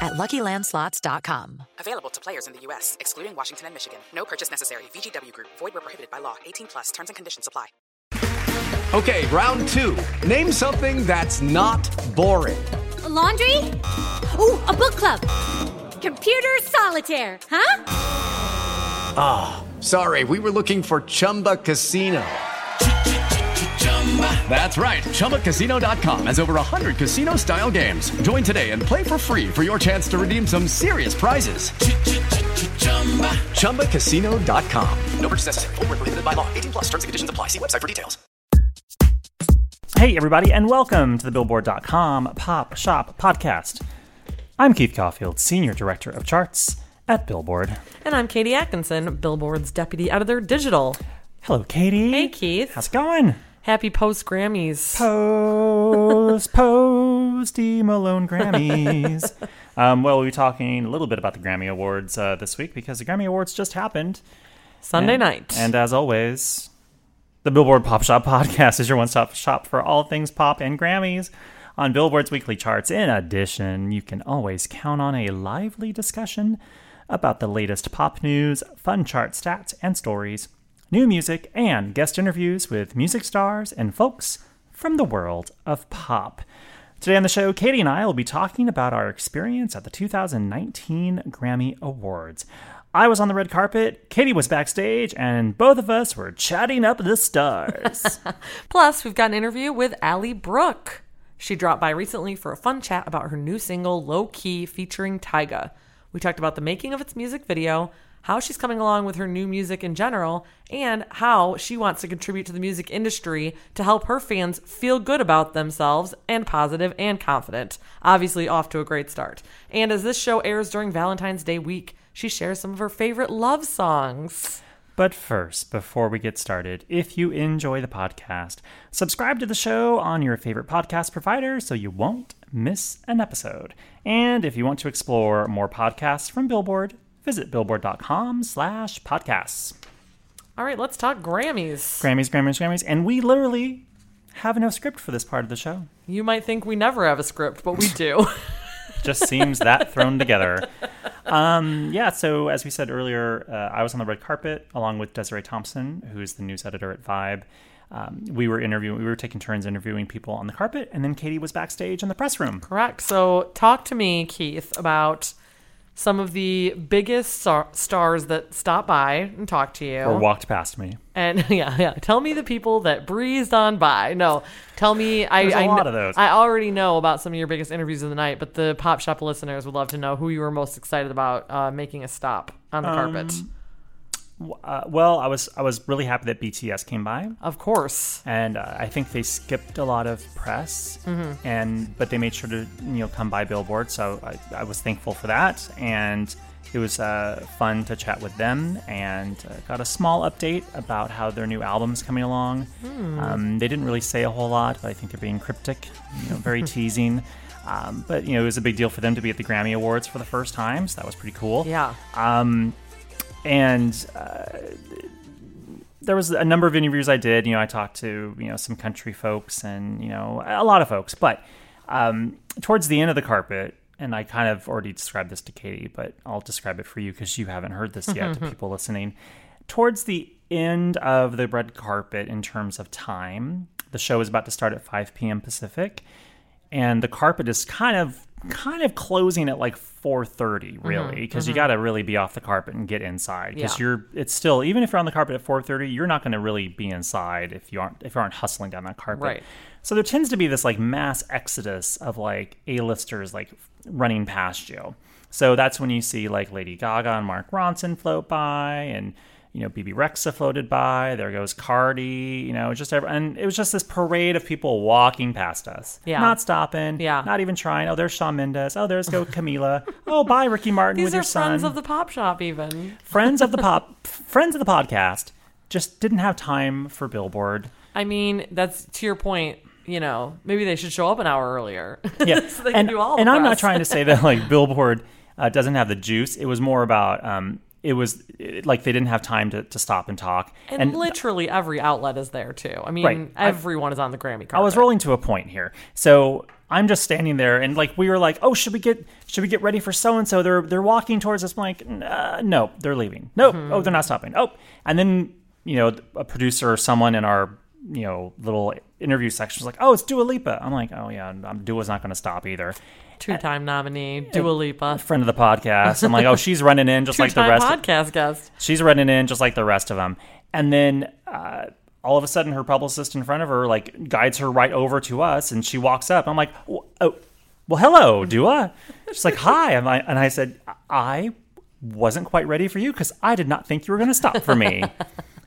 at LuckyLandSlots.com. Available to players in the U.S., excluding Washington and Michigan. No purchase necessary. VGW Group. Void where prohibited by law. 18+. Terms and conditions apply. Okay, round two. Name something that's not boring. A laundry? Ooh, a book club. Computer solitaire, huh? Ah, oh, sorry. We were looking for Chumba Casino. That's right. ChumbaCasino.com has over 100 casino-style games. Join today and play for free for your chance to redeem some serious prizes. ChumbaCasino.com. No purchase necessary. Void where prohibited by law. 18+. Terms and conditions apply. See website for details. Hey, everybody, and welcome to the Billboard.com Pop Shop Podcast. I'm Keith Caulfield, Senior Director of Charts at Billboard. And I'm Katie Atkinson, Billboard's Deputy Editor Digital. Hello, Katie. Hey, Keith. How's it going? Happy post-Grammys. Posty Malone Grammys. Well, we'll be talking a little bit about the Grammy Awards this week because the Grammy Awards just happened. Sunday night. And as always, the Billboard Pop Shop Podcast is your one-stop shop for all things pop and Grammys on Billboard's weekly charts. In addition, you can always count on a lively discussion about the latest pop news, fun chart stats and stories, new music, and guest interviews with music stars and folks from the world of pop. Today on the show, Katie and I will be talking about our experience at the 2019 Grammy Awards. I was on the red carpet, Katie was backstage, and both of us were chatting up the stars. Plus, we've got an interview with Ally Brooke. She dropped by recently for a fun chat about her new single, Low Key, featuring Tyga. We talked about the making of its music video, how she's coming along with her new music in general, and how she wants to contribute to the music industry to help her fans feel good about themselves and positive and confident. Obviously off to a great start. And as this show airs during Valentine's Day week, she shares some of her favorite love songs. But first, before we get started, if you enjoy the podcast, subscribe to the show on your favorite podcast provider so you won't miss an episode. And if you want to explore more podcasts from Billboard, visit billboard.com/podcasts. All right, let's talk Grammys. Grammys. And we literally have no script for this part of the show. You might think we never have a script, but we do. Just seems that thrown together. So as we said earlier, I was on the red carpet along with Desiree Thompson, who is the news editor at Vibe. We were taking turns interviewing people on the carpet, and then Katie was backstage in the press room. Correct. So talk to me, Keith, about some of the biggest stars that stopped by and talked to you. Or walked past me. And yeah. Tell me the people that breezed on by. No, tell me. There's a lot of those. I already know about some of your biggest interviews of the night, but the Pop Shop listeners would love to know who you were most excited about making a stop on the carpet. Well, I was really happy that BTS came by. Of course. And I think they skipped a lot of press, but they made sure to come by Billboard, so I was thankful for that. And it was fun to chat with them, and got a small update about how their new album's coming along. They didn't really say a whole lot, but I think they're being cryptic, very teasing. But it was a big deal for them to be at the Grammy Awards for the first time, so that was pretty cool. Yeah. And there was a number of interviews I did. I talked to, some country folks and, a lot of folks. But towards the end of the carpet, and I kind of already described this to Katie, but I'll describe it for you because you haven't heard this yet to people listening. Towards the end of the red carpet in terms of time, the show is about to start at 5 p.m. Pacific. And the carpet is kind of closing at like 4:30 really, because you got to really be off the carpet and get inside, because it's still, even if you're on the carpet at 4:30, you're not going to really be inside if you aren't hustling down that carpet, right? So there tends to be this like mass exodus of like A-listers like running past you. So that's when you see like Lady Gaga and Mark Ronson float by, and Bebe Rexha floated by. There goes Cardi. And it was just this parade of people walking past us, not stopping, not even trying. Oh, there's Shawn Mendes. Oh, there's Camila. Oh, bye Ricky Martin with your son. These are friends of the pop shop, even friends of the podcast. just didn't have time for Billboard. I mean, that's to your point. You know, maybe they should show up an hour earlier. Yeah, so they can do all. And I'm not trying to say that like Billboard doesn't have the juice. It was more about like they didn't have time to stop and talk. And literally every outlet is there too. I mean, right. Everyone is on the Grammy carpet. I was rolling to a point here, so I'm just standing there, and like we were like, oh, should we get ready for so and so? They're walking towards us. I'm like, no, they're leaving. No, oh, they're not stopping. Oh, and then you know, a producer or someone in our little interview section was like, oh, it's Dua Lipa. I'm like, oh yeah, Dua's not going to stop either. Two-time nominee, Dua Lipa. Friend of the podcast. I'm like, oh, she's running in just like the rest. Two-time podcast guest. She's running in just like the rest of them. And then all of a sudden, her publicist in front of her like guides her right over to us, and she walks up. I'm like, oh, well, hello, Dua. She's like, hi. And I said, I wasn't quite ready for you because I did not think you were going to stop for me.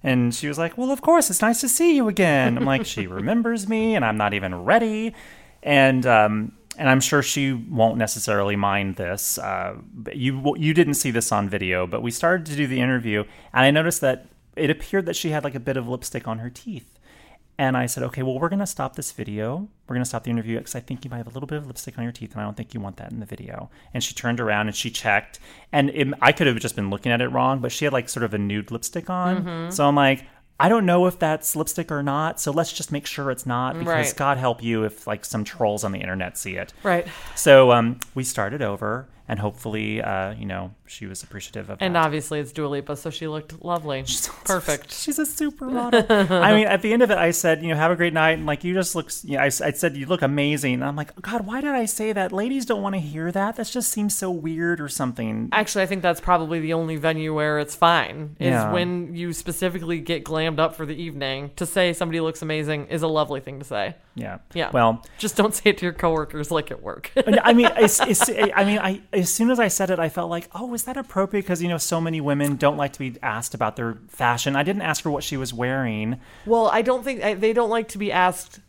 And she was like, well, of course, it's nice to see you again. I'm like, she remembers me, and I'm not even ready. And I'm sure she won't necessarily mind this. You didn't see this on video, but we started to do the interview, and I noticed that it appeared that she had like a bit of lipstick on her teeth. And I said, okay, well, we're going to stop this video. We're going to stop the interview because I think you might have a little bit of lipstick on your teeth, and I don't think you want that in the video. And she turned around and she checked. And I could have just been looking at it wrong, but she had like sort of a nude lipstick on. Mm-hmm. So I'm like, I don't know if that's lipstick or not, so let's just make sure it's not, because right. God help you if like some trolls on the internet see it. Right. So we started over, and hopefully, she was appreciative of that. And obviously it's Dua Lipa, so she looked lovely. Perfect. She's a supermodel. I mean, at the end of it, I said, have a great night. And like, you just look, I said, you look amazing. And I'm like, God, why did I say that? Ladies don't want to hear that. That just seems so weird or something. Actually, I think that's probably the only venue where it's fine, is when you specifically get glammed up for the evening. To say somebody looks amazing is a lovely thing to say. Yeah. Yeah. Well, just don't say it to your coworkers like at work. I mean, as soon as I said it, I felt like, oh, is that appropriate? Because, so many women don't like to be asked about their fashion. I didn't ask her what she was wearing. Well, I don't think they don't like to be asked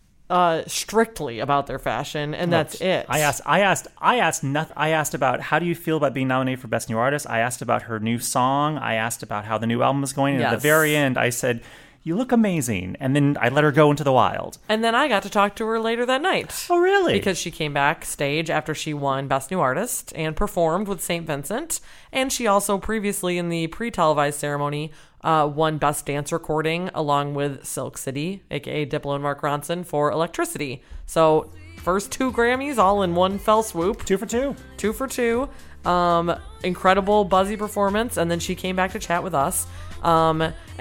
strictly about their fashion, and that's it. I asked about how do you feel about being nominated for Best New Artist? I asked about her new song. I asked about how the new album is going. And yes. At the very end, I said, you look amazing. And then I let her go into the wild. And then I got to talk to her later that night. Oh, really? Because she came backstage after she won Best New Artist and performed with St. Vincent. And she also previously in the pre-televised ceremony won Best Dance Recording along with Silk City, a.k.a. Diplo and Mark Ronson, for Electricity. So first two Grammys all in one fell swoop. Two for two. Incredible, buzzy performance. And then she came back to chat with us.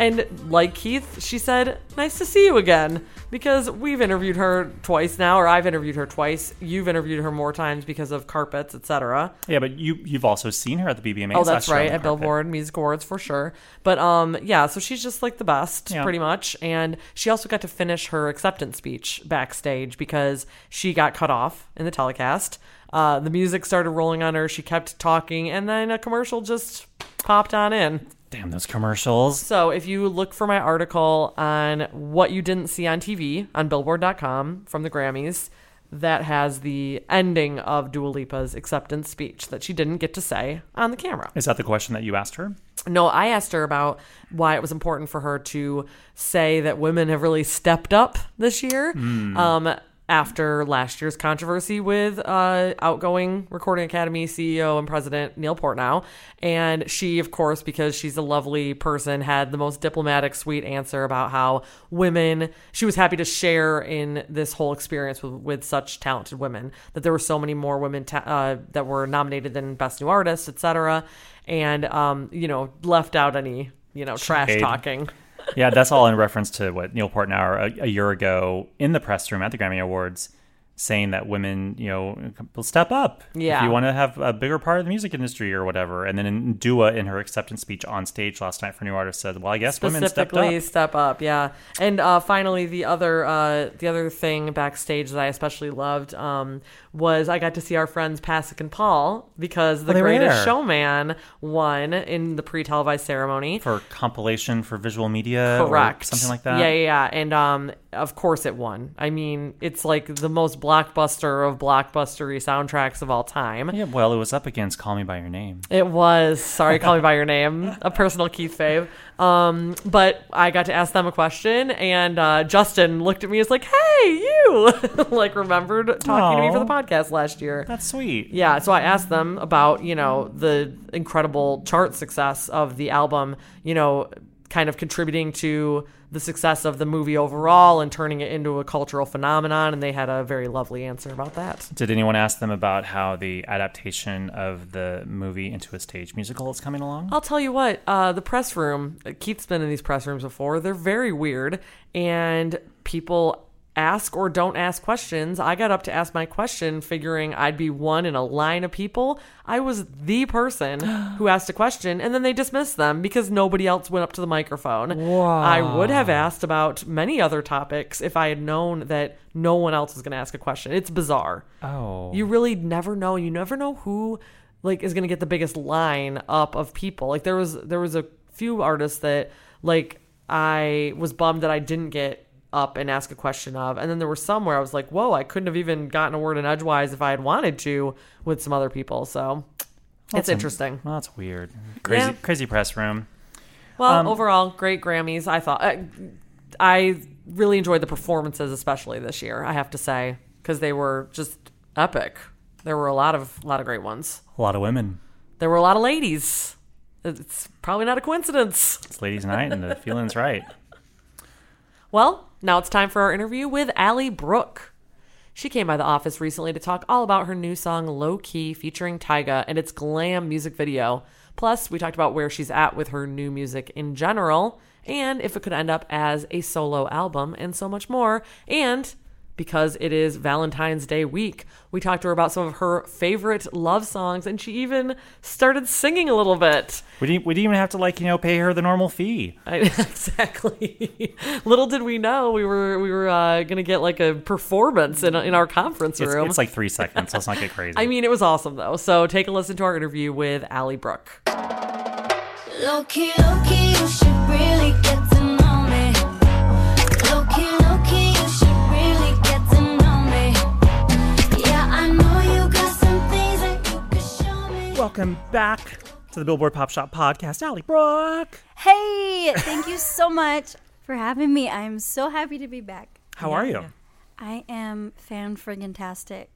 And like Keith, she said, nice to see you again, because we've interviewed her twice now, or I've interviewed her twice. You've interviewed her more times because of carpets, etc. Yeah, but you've also seen her at the BBMA. Oh, that's right. At Billboard Music Awards for sure. But so she's just like the best pretty much. And she also got to finish her acceptance speech backstage because she got cut off in the telecast. The music started rolling on her. She kept talking, and then a commercial just popped on in. Damn those commercials. So if you look for my article on what you didn't see on TV on Billboard.com from the Grammys, that has the ending of Dua Lipa's acceptance speech that she didn't get to say on the camera. Is that the question that you asked her? No, I asked her about why it was important for her to say that women have really stepped up this year. After last year's controversy with outgoing Recording Academy CEO and president Neil Portnow. And she, of course, because she's a lovely person, had the most diplomatic, sweet answer about how she was happy to share in this whole experience with such talented women, that there were so many more women that were nominated than Best New Artist, etc. And, left out any, trash talking. Yeah, that's all in reference to what Neil Portnow a year ago in the press room at the Grammy Awards saying that women, will step up if you want to have a bigger part of the music industry or whatever. And then Dua, in her acceptance speech on stage last night for New Artists, said, well, I guess women stepped up. Specifically step up, yeah. And finally, the other thing backstage that I especially loved was I got to see our friends Pasek and Paul, because The Greatest Showman won in the pre-televised ceremony. For compilation for visual media. Correct. Or something like that. Yeah. And of course it won. I mean, it's like the most blockbuster of blockbustery soundtracks of all time. Yeah, well, it was up against Call Me By Your Name. It was. Sorry, Call Me By Your Name. A personal Keith fave. But I got to ask them a question, and Justin looked at me and was like, hey, you! Like, remembered talking to me for the podcast last year. That's sweet. Yeah, so I asked them about, you know, the incredible chart success of the album, you know, kind of contributing to the success of the movie overall and turning it into a cultural phenomenon, and they had a very lovely answer about that. Did anyone ask them about how the adaptation of the movie into a stage musical is coming along? I'll tell you what, the press room, Keith's been in these press rooms before, they're very weird, and people ask or don't ask questions. I got up to ask my question figuring I'd be one in a line of people. I was the person who asked a question, and then they dismissed them because nobody else went up to the microphone. Wow. I would have asked about many other topics if I had known that no one else was going to ask a question. It's bizarre. Oh. You really never know. You never know who like is going to get the biggest line up of people. Like there was a few artists that like I was bummed that I didn't get up and ask a question of, and then there were some where I was like, whoa, I couldn't have even gotten a word in edgewise if I had wanted to with some other people. So that's interesting. Well, that's weird. Crazy, yeah. Crazy press room. Well, overall, great Grammys. I thought I really enjoyed the performances, especially this year, I have to say, because they were just epic. There were a lot of great ones. A lot of women. There were a lot of ladies. It's probably not a coincidence. It's ladies' night, and the feeling's right. Well, now it's time for our interview with Ally Brooke. She came by the office recently to talk all about her new song, Low Key, featuring Tyga and its glam music video. Plus, we talked about where she's at with her new music in general, and if it could end up as a solo album, and so much more. And because it is Valentine's Day week, we talked to her about some of her favorite love songs, and she even started singing a little bit. We didn't even have to, like, you know, pay her the normal fee. Exactly. Little did we know we were going to get like a performance in our conference room. It's like 3 seconds. Let's not get crazy. I mean, it was awesome though. So take a listen to our interview with Ally Brooke. Low key, you should really get to know me. Low key, you should really get to know me. Yeah, I know you got some things that you could show me. Welcome back to the Billboard Pop Shop Podcast, Ally Brooke. Hey, thank you so much for having me. I'm so happy to be back. How are you? I am fan-friggin-tastic.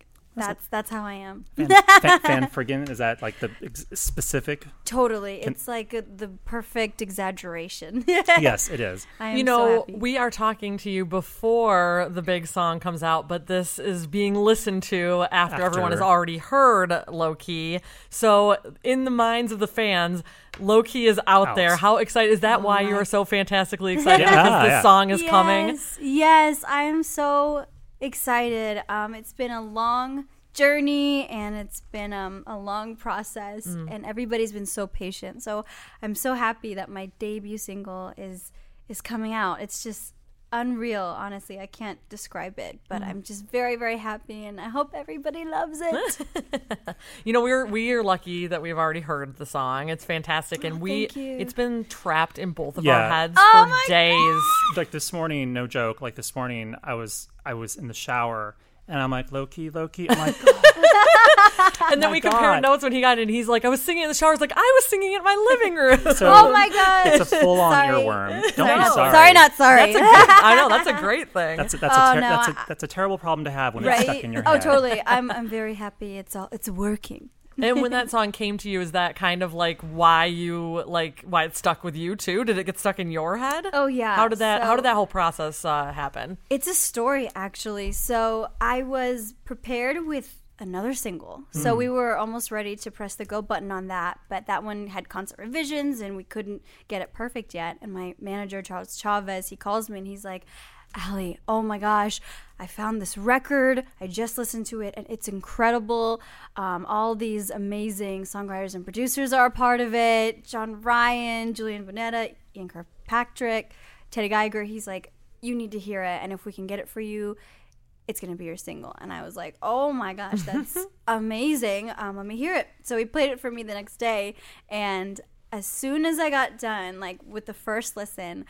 That's how I am. Fan-friggin? Is that like the specific? Totally. It's like the perfect exaggeration. Yes, it is. You know, so we are talking to you before the big song comes out, but this is being listened to after everyone has already heard Low Key. So in the minds of the fans, Low Key is out there. How excited is that? Why you are so fantastically excited because this song is coming? Yes, I am so excited. It's been a long journey, and it's been a long process, and everybody's been so patient. So I'm so happy that my debut single is coming out. It's just unreal, honestly. I can't describe it, but I'm just very, very happy, and I hope everybody loves it. You know, we are lucky that we've already heard the song. It's fantastic, and it's been trapped in both of our heads for days. God. Like this morning, no joke. Like this morning, I was in the shower, and I'm like, low key, low key. I'm like, and then we compared notes when he got in. He's like, I was singing in the shower. I was like, I was singing in my living room. So, oh my God. It's a full on earworm. Don't be sorry. Sorry, not sorry. I know, that's a great thing. That's a terrible problem to have when it's stuck in your head. Oh, totally. I'm very happy. It's working. And when that song came to you, is that kind of like why it stuck with you too? Did it get stuck in your head? Oh yeah. How did that whole process happen? It's a story, actually. So I was prepared with another single, so we were almost ready to press the go button on that, but that one had concert revisions and we couldn't get it perfect yet. And my manager, Charles Chavez, he calls me and he's like, Ally, oh my gosh, I found this record. I just listened to it, and it's incredible. All these amazing songwriters and producers are a part of it. John Ryan, Julian Bonetta, Ian Kirkpatrick, Teddy Geiger. He's like, you need to hear it, and if we can get it for you, it's going to be your single. And I was like, oh my gosh, that's amazing. Let me hear it. So he played it for me the next day, and as soon as I got done, like with the first listen,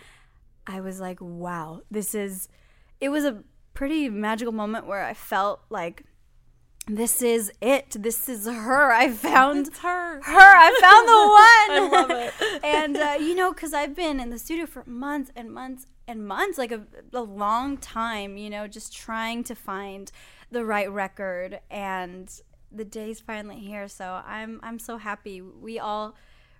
I was like, wow, it was a pretty magical moment where I felt like, this is it. This is her. I found her. I found the one. I love it. And, because I've been in the studio for months and months and months, like a long time, just trying to find the right record. And the day's finally here. So I'm so happy. We all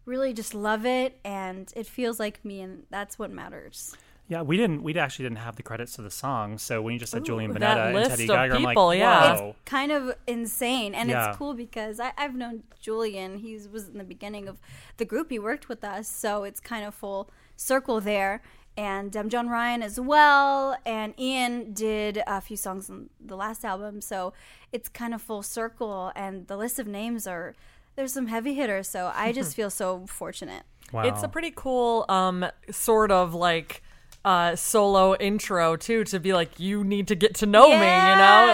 really just love it. And it feels like me. And that's what matters. Yeah, we actually didn't have the credits to the song. So when you just said Julian Bonetta and Teddy Geiger, people, I'm like, yeah. Wow. It's kind of insane. And It's cool because I've known Julian. He was in the beginning of the group. He worked with us. So it's kind of full circle there. And John Ryan as well. And Ian did a few songs on the last album. So it's kind of full circle. And the list of names there's some heavy hitters. So I just feel so fortunate. Wow. It's a pretty cool sort of like... solo intro too, to be like, you need to get to know me,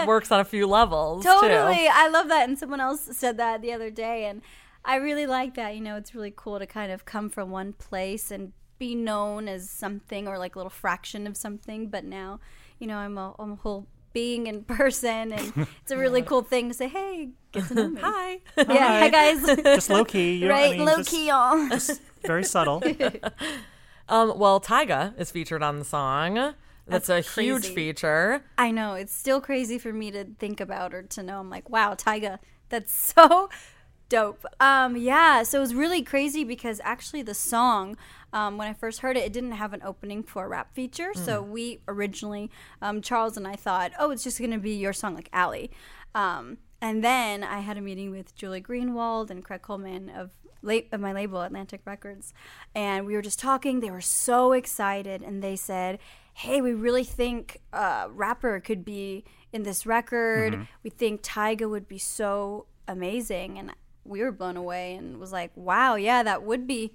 it works on a few levels totally too. I love that, and someone else said that the other day, and I really like that. It's really cool to kind of come from one place and be known as something, or like a little fraction of something, but now I'm a whole being in person, and it's a really cool thing to say, hey, get to know me. Hi guys, just low key, low key, just very subtle. Tyga is featured on the song. That's a huge feature. I know. It's still crazy for me to think about or to know. I'm like, wow, Tyga, that's so dope. So it was really crazy because actually the song, when I first heard it, it didn't have an opening for a rap feature. So we originally, Charles and I thought, it's just going to be your song like Ally. And then I had a meeting with Julie Greenwald and Craig Coleman of my label, Atlantic Records, and we were just talking. They were so excited, and they said, hey, we really think rapper could be in this record. We think Tyga would be so amazing. And we were blown away and was like, wow, yeah, that would be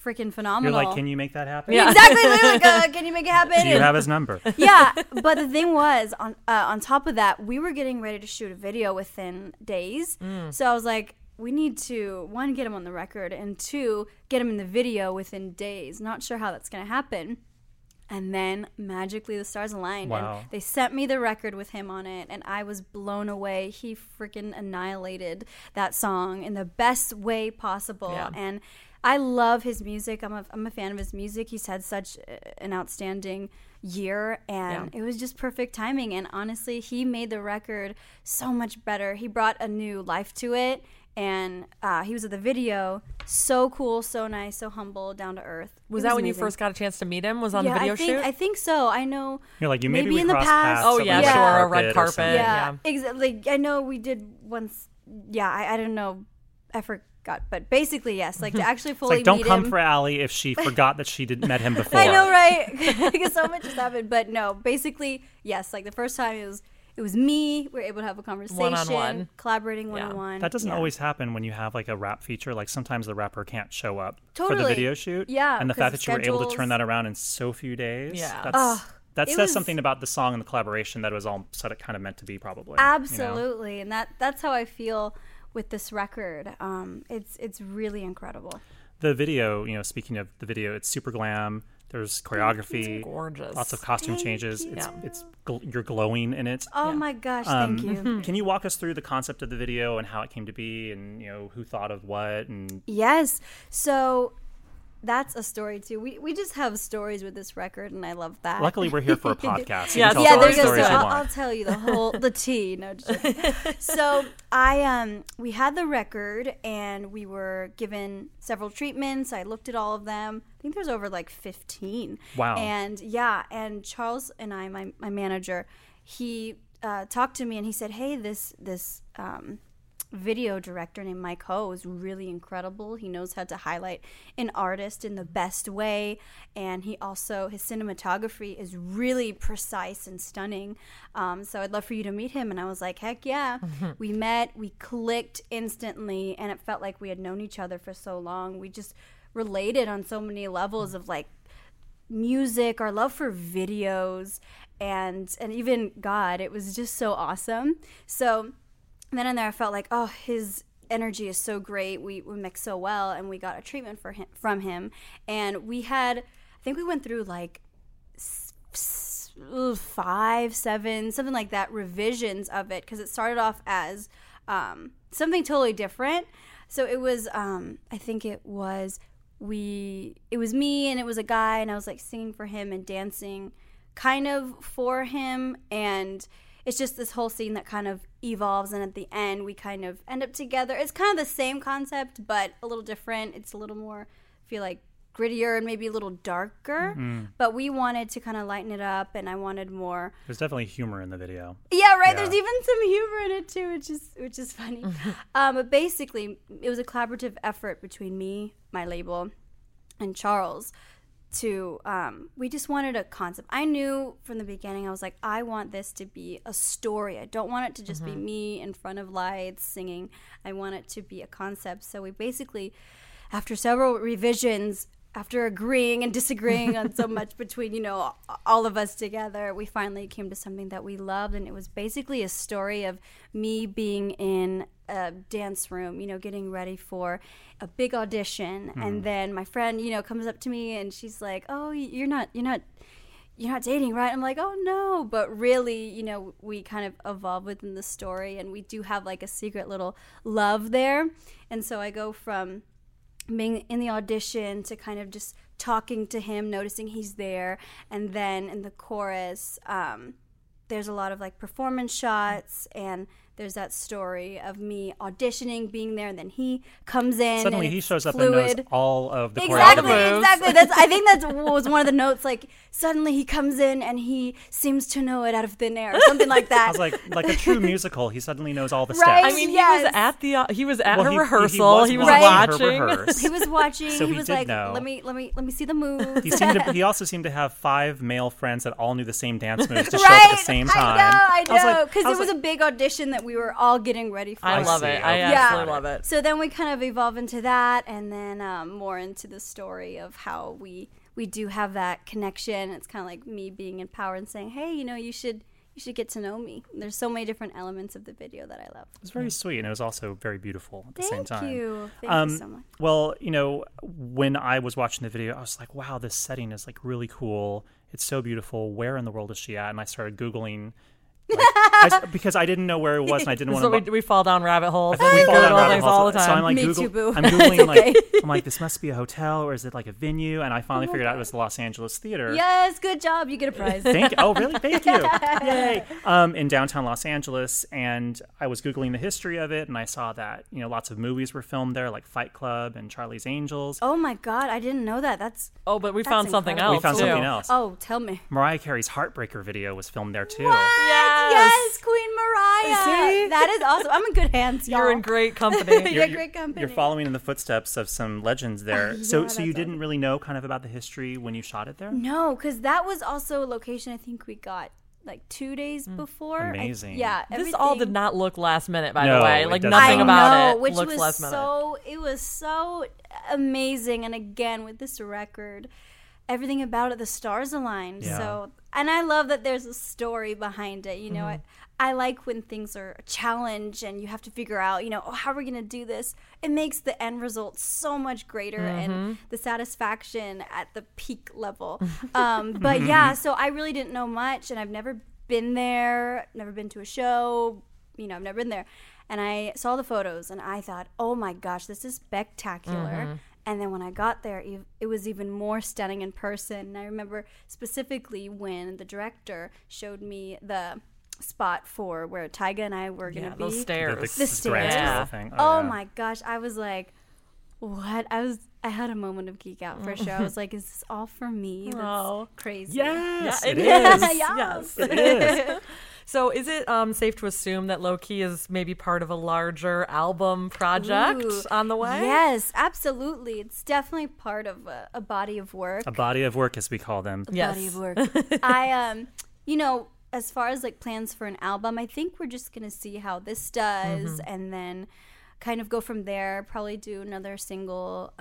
freaking phenomenal. You're like, can you make that happen? Yeah. Exactly. Like, can you make it happen? Do you have his number? Yeah. But the thing was, on top of that, we were getting ready to shoot a video within days. So I was like, we need to, one, get him on the record, and two, get him in the video within days. Not sure how that's going to happen. And then magically the stars aligned. Wow. And they sent me the record with him on it, and I was blown away. He freaking annihilated that song in the best way possible. Yeah. And I love his music. I'm a fan of his music. He's had such an outstanding year, and it was just perfect timing. And honestly, he made the record so much better. He brought a new life to it. And he was at the video, so cool, so nice, so humble, down to earth. Was that when amazing. You first got a chance to meet him? Was on the video shoot? I think so. I know. You're like, maybe in the past. Oh yeah, sure, a red carpet. Yeah, exactly. I know we did once. Yeah, I don't know. I forgot, but basically yes. Like to actually fully meet him. Don't come for Ally if she forgot that she didn't met him before. I know, right? Because so much has happened, but no. Basically yes. Like the first time it was. It was me. We were able to have a conversation. One-on-one. Collaborating one-on-one. Yeah. That doesn't always happen when you have like a rap feature. Like sometimes the rapper can't show up for the video shoot. Yeah. And the fact that you were able to turn that around in so few days. Yeah. That says something about the song and the collaboration that it was all sort of kind of meant to be, probably. Absolutely. And that's how I feel with this record. It's really incredible. The video, speaking of the video, it's super glam. There's choreography, gorgeous. Lots of costume changes. You're glowing in it. Oh my gosh, thank you. Can you walk us through the concept of the video and how it came to be, and who thought of what? And yes, so that's a story too. We just have stories with this record, and I love that. Luckily, we're here for a podcast. I'll tell you the whole the tea. No, just so I we had the record, and we were given several treatments. I looked at all of them. I think there's over like 15. Wow. And and Charles and I, my manager, he talked to me and he said, hey, this video director named Mike Ho is really incredible. He knows how to highlight an artist in the best way. And he also, his cinematography is really precise and stunning. So I'd love for you to meet him. And I was like, heck yeah. We met, we clicked instantly, and it felt like we had known each other for so long. We just related on so many levels of like music, our love for videos, and even God. It was just so awesome. So then in there I felt like, oh, his energy is so great. We mix so well, and we got a treatment from him. And we went through like 5, 7, something like that, revisions of it, because it started off as something totally different. So it was, I think it was me and it was a guy, and I was like singing for him and dancing kind of for him, and it's just this whole scene that kind of evolves, and at the end we kind of end up together. It's kind of the same concept but a little different. It's a little more, I feel like, grittier and maybe a little darker, but we wanted to kind of lighten it up, and I wanted more. There's definitely humor in the video. Yeah, right. Yeah. There's even some humor in it too, which is funny. But basically, it was a collaborative effort between me, my label, and Charles. We just wanted a concept. I knew from the beginning, I was like, I want this to be a story. I don't want it to just be me in front of lights singing. I want it to be a concept. So we basically, after several revisions, after agreeing and disagreeing on so much between, all of us together, we finally came to something that we loved. And it was basically a story of me being in a dance room, getting ready for a big audition. And then my friend, comes up to me and she's like, oh, you're not dating, right? I'm like, oh, no. But really, we kind of evolve within the story, and we do have like a secret little love there. And so I go from being in the audition to kind of just talking to him, noticing he's there, and then in the chorus there's a lot of like performance shots, and there's that story of me auditioning, being there, and then he comes in. Suddenly and he shows up and knows all of the choreography. Exactly. I think that was one of the notes. Like, suddenly he comes in and he seems to know it out of thin air, or something like that. I was like a true musical. He suddenly knows all the steps. Right? I mean, yes. He was at her rehearsal. He was watching. So he was like, know. Let me see the moves. He also seemed to have 5 male friends that all knew the same dance moves to show up at the same time. I know, because it was a big audition that we were all getting ready for. I love it. I absolutely love it. So then we kind of evolve into that, and then more into the story of how we do have that connection. It's kind of like me being in power and saying, hey, you should get to know me. There's so many different elements of the video that I love. It was very sweet, and it was also very beautiful at the same time. Thank you so much. Well, when I was watching the video, I was like, wow, this setting is like really cool. It's so beautiful. Where in the world is she at? And I started Googling, because I didn't know where it was, and I didn't want to. We fall down rabbit holes. We fall down rabbit holes all the time. So I'm like, I'm Googling, like, I'm like, this must be a hotel, or is it like a venue? And I finally figured out it was the Los Angeles Theater. Yes, good job. You get a prize. Oh, really? Thank you. Yay. In downtown Los Angeles, and I was Googling the history of it, and I saw that, lots of movies were filmed there, like Fight Club and Charlie's Angels. Oh my God, I didn't know that. We found something else. Oh, tell me. Mariah Carey's Heartbreaker video was filmed there too. What? Yes, Queen Mariah. See? That is awesome. I'm in good hands, y'all. You're in great company. You're following in the footsteps of some legends there. So you didn't really know kind of about the history when you shot it there? No, because that was also a location I think we got like 2 days before. Amazing. This all did not look last minute, by the way. Like nothing about it looks last minute. It was so amazing. And again, with this record, everything about it, the stars aligned. Yeah. So, and I love that there's a story behind it. I like when things are a challenge and you have to figure out, how are we going to do this? It makes the end result so much greater and the satisfaction at the peak level. But yeah, so I really didn't know much, and I've never been there, never been to a show, I've never been there. And I saw the photos and I thought, oh my gosh, this is spectacular. And then when I got there, it was even more stunning in person. And I remember specifically when the director showed me the spot for where Tyga and I were going to be. Those stairs. The stairs. Yeah. Oh, my gosh. I was like, what? I had a moment of geek out for sure. I was like, is this all for me? That's crazy. Yes, yeah, it is. Yes, it is. So is it safe to assume that Low Key is maybe part of a larger album project on the way? Yes, absolutely. It's definitely part of a body of work. A body of work, as we call them. Yes. Body of work. I, as far as like plans for an album, I think we're just going to see how this does and then kind of go from there, probably do another single,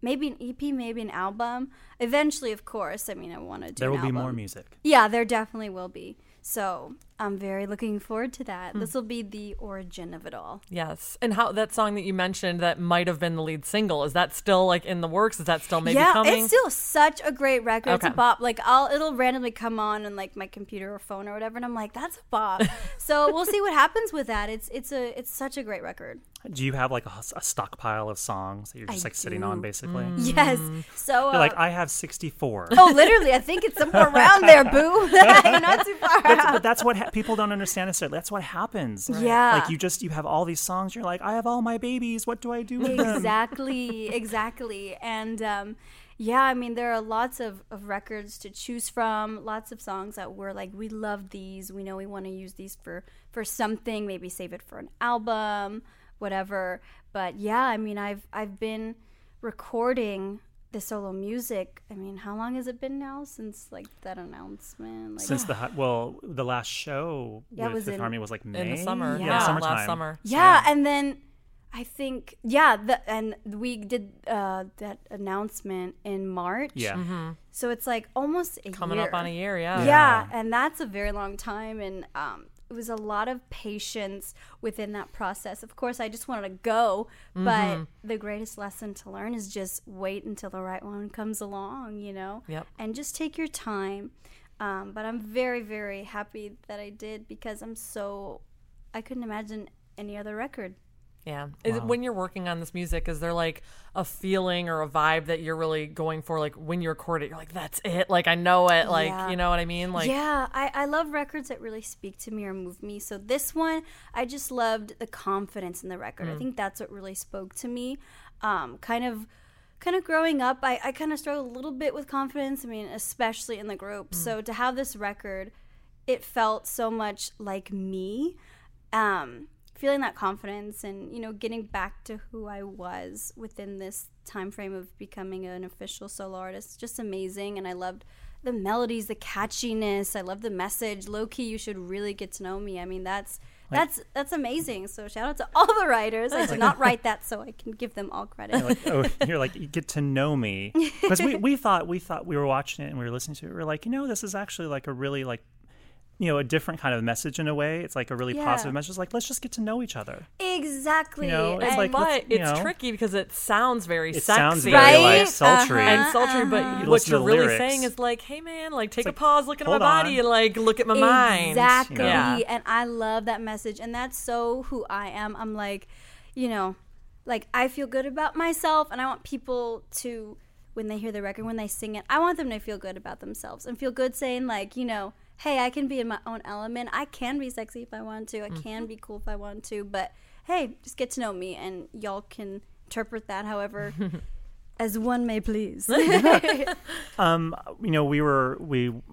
maybe an EP, maybe an album. Eventually, of course. I mean, I want to do an album. There will be more music. Yeah, there definitely will be. So I'm very looking forward to that. This will be the origin of it all. Yes. And how that song that you mentioned that might have been the lead single, is that still like in the works? Is that still maybe coming? Yeah, it's still such a great record. Okay. It's a bop. Like it'll randomly come on in like my computer or phone or whatever, and I'm like, that's a bop. So we'll see what happens with that. It's such a great record. Do you have like a stockpile of songs that you're just sitting on basically? Yes. So you're like, I have 64. Oh, literally. I think it's somewhere around there, boo. Not too far out. But that's what people don't understand necessarily. That's what happens. Right? Yeah. Like you have all these songs. You're like, I have all my babies. What do I do with them? Exactly. And yeah, I mean, there are lots of records to choose from, lots of songs that were like, we love these. We know we want to use these for something, maybe save it for an album, whatever. But yeah, I mean, I've been recording the solo music. I mean, how long has it been now since like that announcement? Like, since the last show with Fifth Harmony was like May? In the summer. Yeah, last summer. Yeah, and then I think, and we did that announcement in March. Yeah. Mm-hmm. So it's like almost coming up on a year, yeah. Yeah, and that's a very long time, and it was a lot of patience within that process. Of course, I just wanted to go, but the greatest lesson to learn is just wait until the right one comes along, you know? Yep. And just take your time. But I'm very, very happy that I did, because I couldn't imagine any other record. Yeah. Wow. When you're working on this music, is there like a feeling or a vibe that you're really going for? Like when you record it, you're like, that's it. Like I know it. Like, you know what I mean? Like, yeah, I love records that really speak to me or move me. So this one, I just loved the confidence in the record. I think that's what really spoke to me. Kind of growing up, I kind of struggled a little bit with confidence. I mean, especially in the group. So to have this record, it felt so much like me. Feeling that confidence and, you know, getting back to who I was within this time frame of becoming an official solo artist, just amazing. And I loved the melodies, the catchiness. I love the message. Low key, you should really get to know me. I mean, that's amazing. So shout out to all the writers. I did not write that, so I can give them all credit. You get to know me, because we thought we were watching it and we were listening to it. We were like, you know, this is actually like a really like, you know, a different kind of message in a way. It's like a really positive message. It's like, let's just get to know each other. Exactly. You know, it's but it's tricky because it sounds very sexy. It sounds very like sultry. And sultry, but what you're really saying is like, hey man, like take a pause, look at my body, and like look at my mind. Exactly. You know? Yeah. And I love that message. And that's so who I am. I'm like, you know, like I feel good about myself, and I want people to, when they hear the record, when they sing it, I want them to feel good about themselves and feel good saying like, you know, hey, I can be in my own element. I can be sexy if I want to. I can be cool if I want to. But, hey, just get to know me, and y'all can interpret that however as one may please. You know, you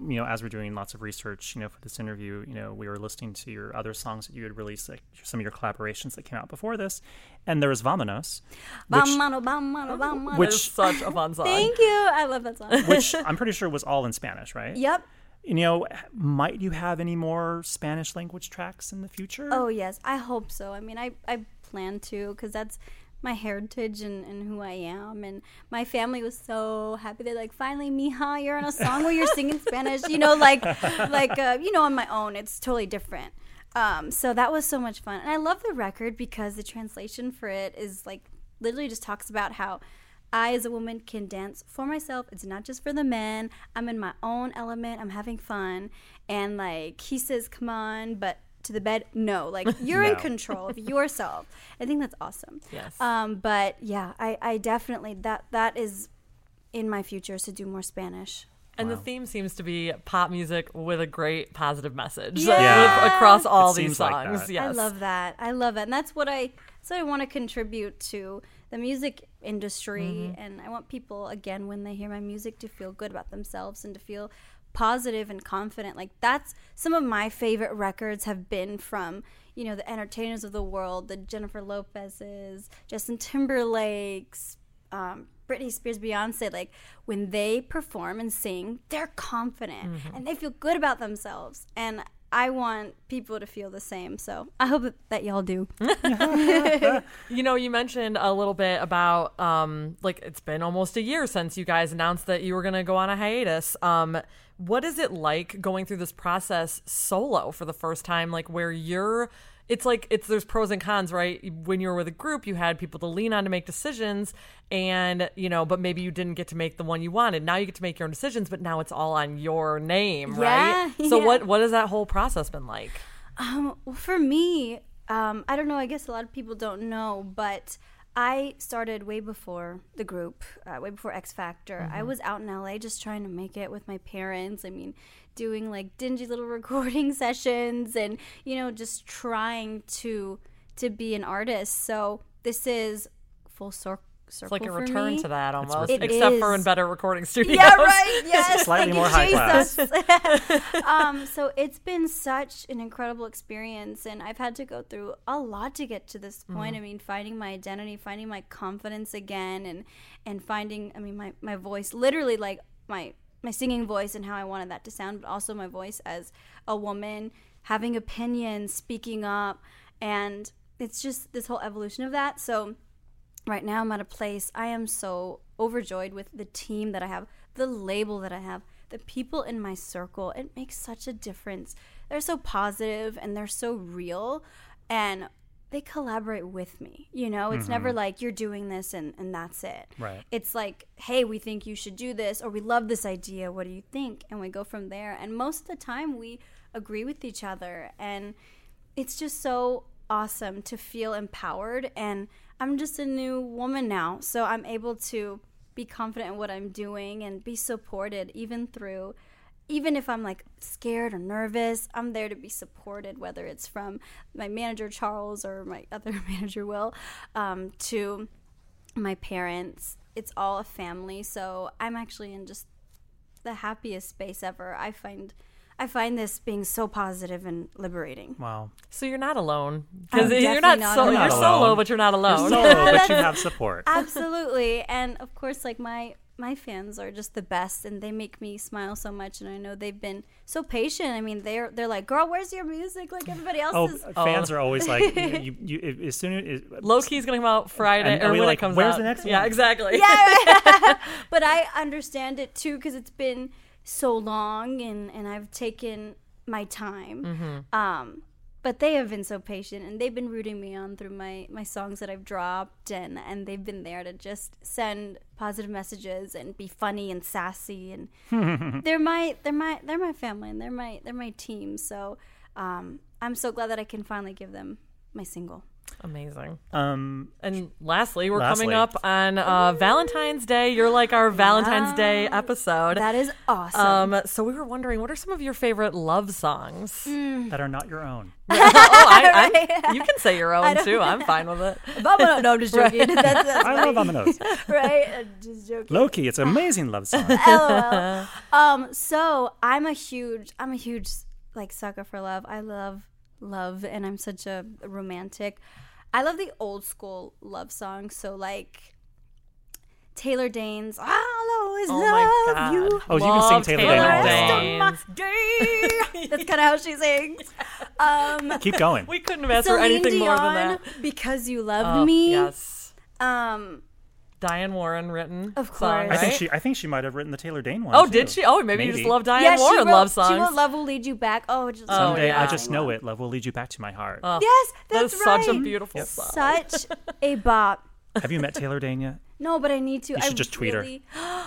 know, as we're doing lots of research, you know, for this interview, you know, we were listening to your other songs that you had released, like some of your collaborations that came out before this. And there was Vámonos. Vámonos. Which is such a fun song. Thank you. I love that song. Which I'm pretty sure was all in Spanish, right? Yep. You know, might you have any more Spanish language tracks in the future? Oh, yes. I hope so. I mean, I plan to, because that's my heritage and who I am. And my family was so happy. They're like, finally, mija, you're on a song where you're singing Spanish. You know, you know, on my own, it's totally different. So that was so much fun. And I love the record because the translation for it is like literally just talks about how I, as a woman, can dance for myself. It's not just for the men. I'm in my own element. I'm having fun. And, like, he says, come on, but to the bed, no. Like, you're in control of yourself. I think that's awesome. Yes. But, yeah, I definitely, that is in my future, to do more Spanish. And the theme seems to be pop music with a great positive message across all these songs. Like yes. I love that. And that's what I want to contribute to the music industry. Mm-hmm. And I want people, again, when they hear my music, to feel good about themselves and to feel positive and confident. Like that's some of my favorite records have been from, you know, the entertainers of the world, the Jennifer Lopez's, Justin Timberlake's, Britney Spears, Beyonce. Like when they perform and sing, they're confident and they feel good about themselves. And I want people to feel the same, so I hope that y'all do. You know, you mentioned a little bit about, like, it's been almost a year since you guys announced that you were going to go on a hiatus. What is it like going through this process solo for the first time, like, where you're... It's like there's pros and cons, right? When you were with a group, you had people to lean on to make decisions, and you know, but maybe you didn't get to make the one you wanted. Now you get to make your own decisions, but now it's all on your name, right? Yeah. So what has that whole process been like? Well, for me, I don't know. I guess a lot of people don't know, but I started way before the group, way before X Factor. Mm-hmm. I was out in LA just trying to make it with my parents. I mean, doing like dingy little recording sessions and, you know, just trying to be an artist. So this is full circle. It's like a return to that almost, except for in better recording studios. Yeah, right. Yes, slightly more high class. So it's been such an incredible experience, and I've had to go through a lot to get to this point. Mm. I mean, finding my identity, finding my confidence again, and finding, I mean, my voice, literally like my singing voice and how I wanted that to sound, but also my voice as a woman, having opinions, speaking up, and it's just this whole evolution of that. So right now I'm at a place, I am so overjoyed with the team that I have, the label that I have, the people in my circle. It makes such a difference. They're so positive and they're so real, and they collaborate with me, you know? It's mm-hmm. never like, you're doing this and that's it. Right. It's like, hey, we think you should do this, or we love this idea, what do you think? And we go from there. And most of the time we agree with each other, and it's just so awesome to feel empowered. And I'm just a new woman now, so I'm able to be confident in what I'm doing and be supported even if I'm like scared or nervous, I'm there to be supported, whether it's from my manager, Charles, or my other manager, Will, to my parents. It's all a family. So I'm actually in just the happiest space ever. I find this being so positive and liberating. Wow. So you're not alone. Because you're not solo, but you're not alone. You're solo, but you have support. Absolutely. And of course, like my fans are just the best, and they make me smile so much, and I know they've been so patient. I mean, they're like, girl, where's your music? Like everybody else is. Fans are always like, you as soon as... Low Key's going to come out Friday, or when like, it comes out. Where's the next one? Yeah, exactly. Yeah, but I understand it too, because it's been so long, and I've taken my time. Mm-hmm. But they have been so patient, and they've been rooting me on through my songs that I've dropped, and they've been there to just send positive messages and be funny and sassy, and they're my family, and they're my team. So I'm so glad that I can finally give them my single. Amazing. And lastly, we're coming up on Valentine's Day. You're like our Valentine's Day episode. That is awesome. So we were wondering, what are some of your favorite love songs that are not your own? You can say your own too. I'm fine with it. Vámonos. No, I'm just joking. That's I love Vámonos. Right? I'm just joking. Low Key, it's an amazing love song. LOL. So I'm a huge like sucker for love. I love, and I'm such a romantic. I love the old school love songs, so like Taylor Dayne's "I'll Always Love You." Oh, you can sing Taylor Dayne. That's kind of how she sings. Keep going. We couldn't have asked for anything more than that. Because You Love Me. Yes. Diane Warren written, of course. Song, right? I think she might have written the Taylor Dayne one. Oh, too. Did she? Oh, maybe you just love Diane Warren love songs. She wrote "Love Will Lead You Back." Oh, just someday I just know it. Love will lead you back to my heart. Oh, yes, that's right. Such a beautiful song. Such a bop. Have you met Taylor Dayne yet? No, but I need to. You should just tweet her.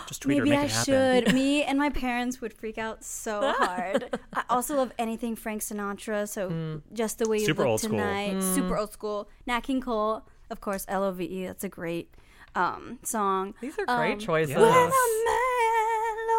Just tweet her. Maybe I should. Me and my parents would freak out so hard. I also love anything Frank Sinatra. So Just the Way You Look Tonight. Super old school. Nat King Cole, of course. Love. That's a great song. These are great choices. When a man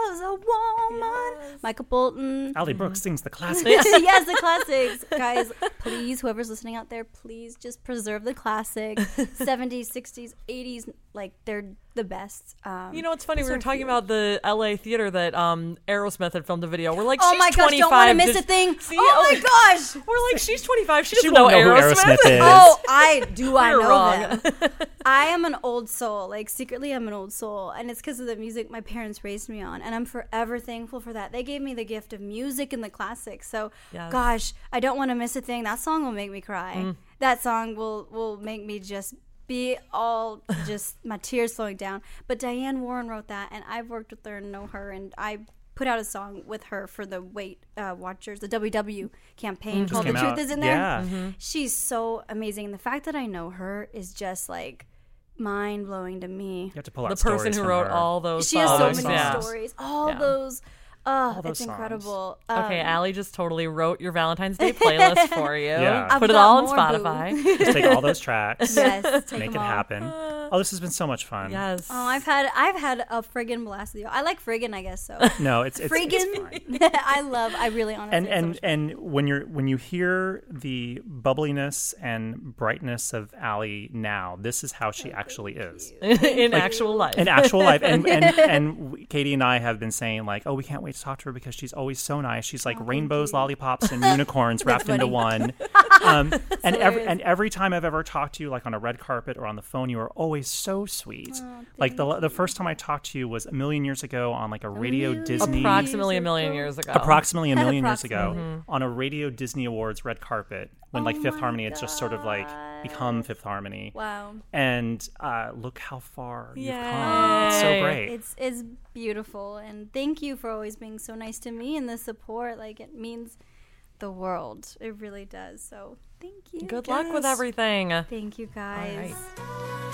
loves a woman. Yes. Michael Bolton. Ally Brooke sings the classics. Yes, the classics. Guys, please, whoever's listening out there, please just preserve the classics. 70s, 60s, 80s, like they're the best. You know, it's funny. We were talking about the LA theater that Aerosmith had filmed a video. We're like, she's 25. Oh my gosh, don't want to miss a thing. See? Oh my gosh. We're like, she's 25. She doesn't know who Aerosmith is. Oh, I do. I know them. I am an old soul. Like, secretly, I'm an old soul. And it's because of the music my parents raised me on. And I'm forever thankful for that. They gave me the gift of music and the classics. So, yes. Gosh, I don't want to miss a thing. That song will make me cry. Mm. That song will make me just be all just my tears flowing down. But Diane Warren wrote that, and I've worked with her and know her, and I put out a song with her for the Weight Watchers, the WW campaign called The Truth Is In There. Yeah. Mm-hmm. She's so amazing. And the fact that I know her is just like mind blowing to me. You have to pull out the person who wrote her. All those. She songs. Has so those many songs. Stories. All yeah. those. Oh, it's incredible. Okay, Ally just totally wrote your Valentine's Day playlist for you. Yeah. Put it all on Spotify. Just take all those tracks. Yes, take make them it all. Happen. Oh, this has been so much fun. Yes. Oh, I've had a friggin' blast with you. I like friggin', I guess so. No, it's friggin'. It's fine. I really honestly. And when you hear the bubbliness and brightness of Ally now, this is how she actually is in like, actual life. In actual life, and Katie and I have been saying like, oh, we can't wait to talk to her because she's always so nice. She's like rainbows, lollipops, and unicorns wrapped into one. Every time I've ever talked to you, like on a red carpet or on the phone, you are always so sweet. Oh, like the first time I talked to you was a million years ago on like a Radio Disney. Approximately a million years ago mm-hmm. on a Radio Disney Awards red carpet when like Fifth Harmony had just sort of like become Fifth Harmony. Wow. And look how far you've come. It's so great. It's beautiful. And thank you for always being so nice to me and the support. Like it means the world. It really does. So thank you. Good luck with everything. Thank you guys. All right.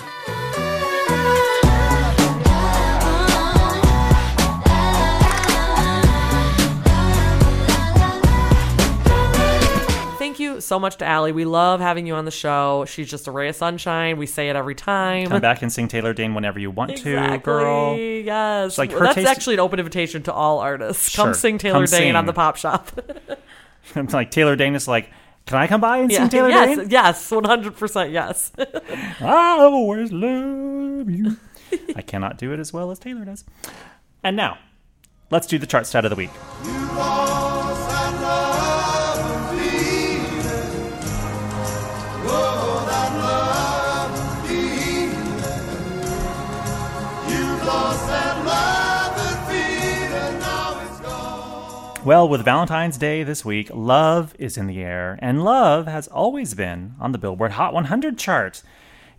Thank you so much to Ally. We love having you on the show. She's just a ray of sunshine. We say it every time. Come back and sing Taylor Dayne whenever you want to, girl. Yes. It's like her That's actually an open invitation to all artists. Sure. Come sing Taylor Dayne on the Pop Shop. I'm like, Taylor Dayne is like, can I come by and sing Taylor Dayne? Yes, 100% yes. I always love you. I cannot do it as well as Taylor does. And now, let's do the chart stat of the week. Well, with Valentine's Day this week, love is in the air, and love has always been on the Billboard Hot 100 chart.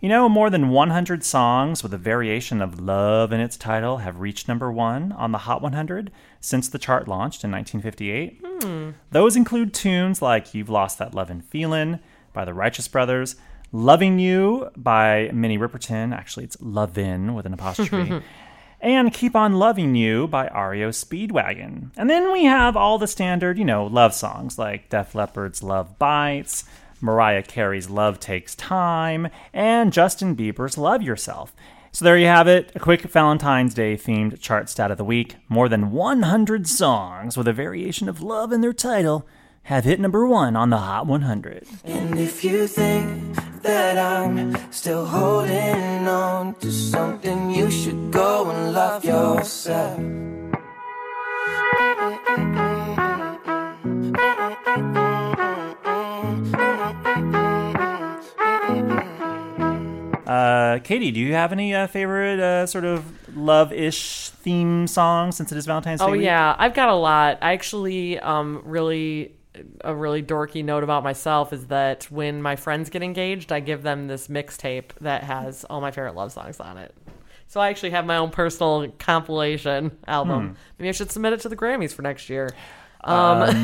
You know, more than 100 songs with a variation of love in its title have reached number one on the Hot 100 since the chart launched in 1958. Those include tunes like You've Lost That Lovin' Feelin' by the Righteous Brothers, Loving You by Minnie Riperton, actually it's Lovin' with an apostrophe, and Keep On Loving You by REO Speedwagon. And then we have all the standard, you know, love songs like Def Leppard's Love Bites, Mariah Carey's Love Takes Time, and Justin Bieber's Love Yourself. So there you have it, a quick Valentine's Day-themed chart stat of the week. More than 100 songs with a variation of love in their title have hit number one on the Hot 100. And if you think that I'm still holding on to something, you should go and love yourself. Katie, do you have any favorite sort of love-ish theme songs since it is Valentine's Day week? Yeah, I've got a lot. I actually a really dorky note about myself is that when my friends get engaged, I give them this mixtape that has all my favorite love songs on it. So I actually have my own personal compilation album. Maybe I should submit it to the Grammys for next year. As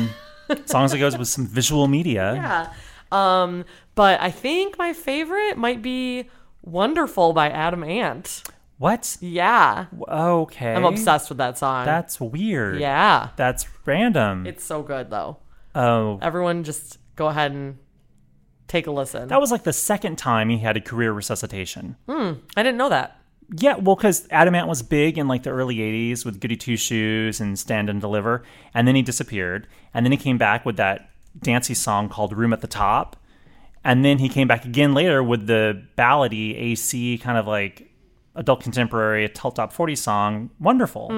long as it goes with some visual media. Yeah. But I think my favorite might be Wonderful by Adam Ant. What? Yeah. Okay. I'm obsessed with that song. That's weird. Yeah. That's random. It's so good, though. Oh. Everyone just go ahead and take a listen. That was like the second time he had a career resuscitation. I didn't know that. Yeah, well, because Adam Ant was big in like the early 80s with Goody Two Shoes and Stand and Deliver. And then he disappeared. And then he came back with that dancey song called Room at the Top. And then he came back again later with the ballady AC kind of like adult contemporary top 40 song, Wonderful.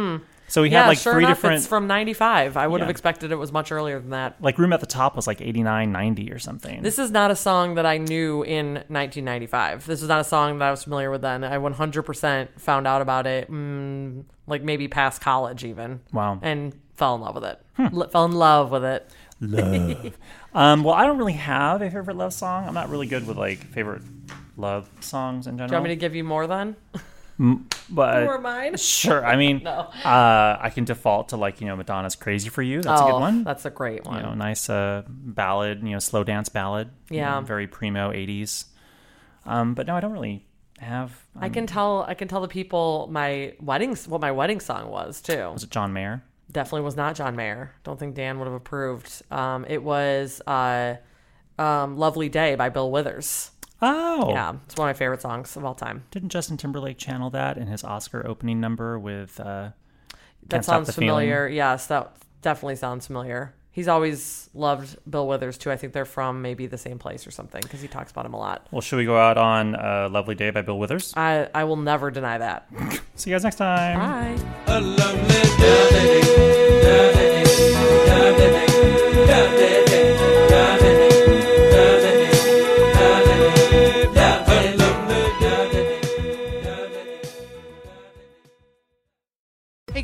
So we had like sure three enough, different. It's from 95. I would have expected it was much earlier than that. Like Room at the Top was like 89, 90 or something. This is not a song that I knew in 1995. This is not a song that I was familiar with then. I 100% found out about it like maybe past college even. Wow. And fell in love with it. Fell in love with it. Love. Well, I don't really have a favorite love song. I'm not really good with like favorite love songs in general. Do you want me to give you more then? But more mine? Sure. I mean, I can default to like, you know, Madonna's Crazy for You. That's a good one. That's a great one. You know, nice ballad, you know, slow dance ballad. Yeah. You know, very primo 80s. But no, I don't really have. I can tell the people my wedding song was too. Was it John Mayer? Definitely was not John Mayer. Don't think Dan would have approved. It was Lovely Day by Bill Withers. Oh. Yeah, it's one of my favorite songs of all time. Didn't Justin Timberlake channel that in his Oscar opening number with That Sounds Familiar. Feeling? Yes, that definitely sounds familiar. He's always loved Bill Withers, too. I think they're from maybe the same place or something because he talks about him a lot. Well, should we go out on Lovely Day by Bill Withers? I will never deny that. See you guys next time. Bye. A lovely day.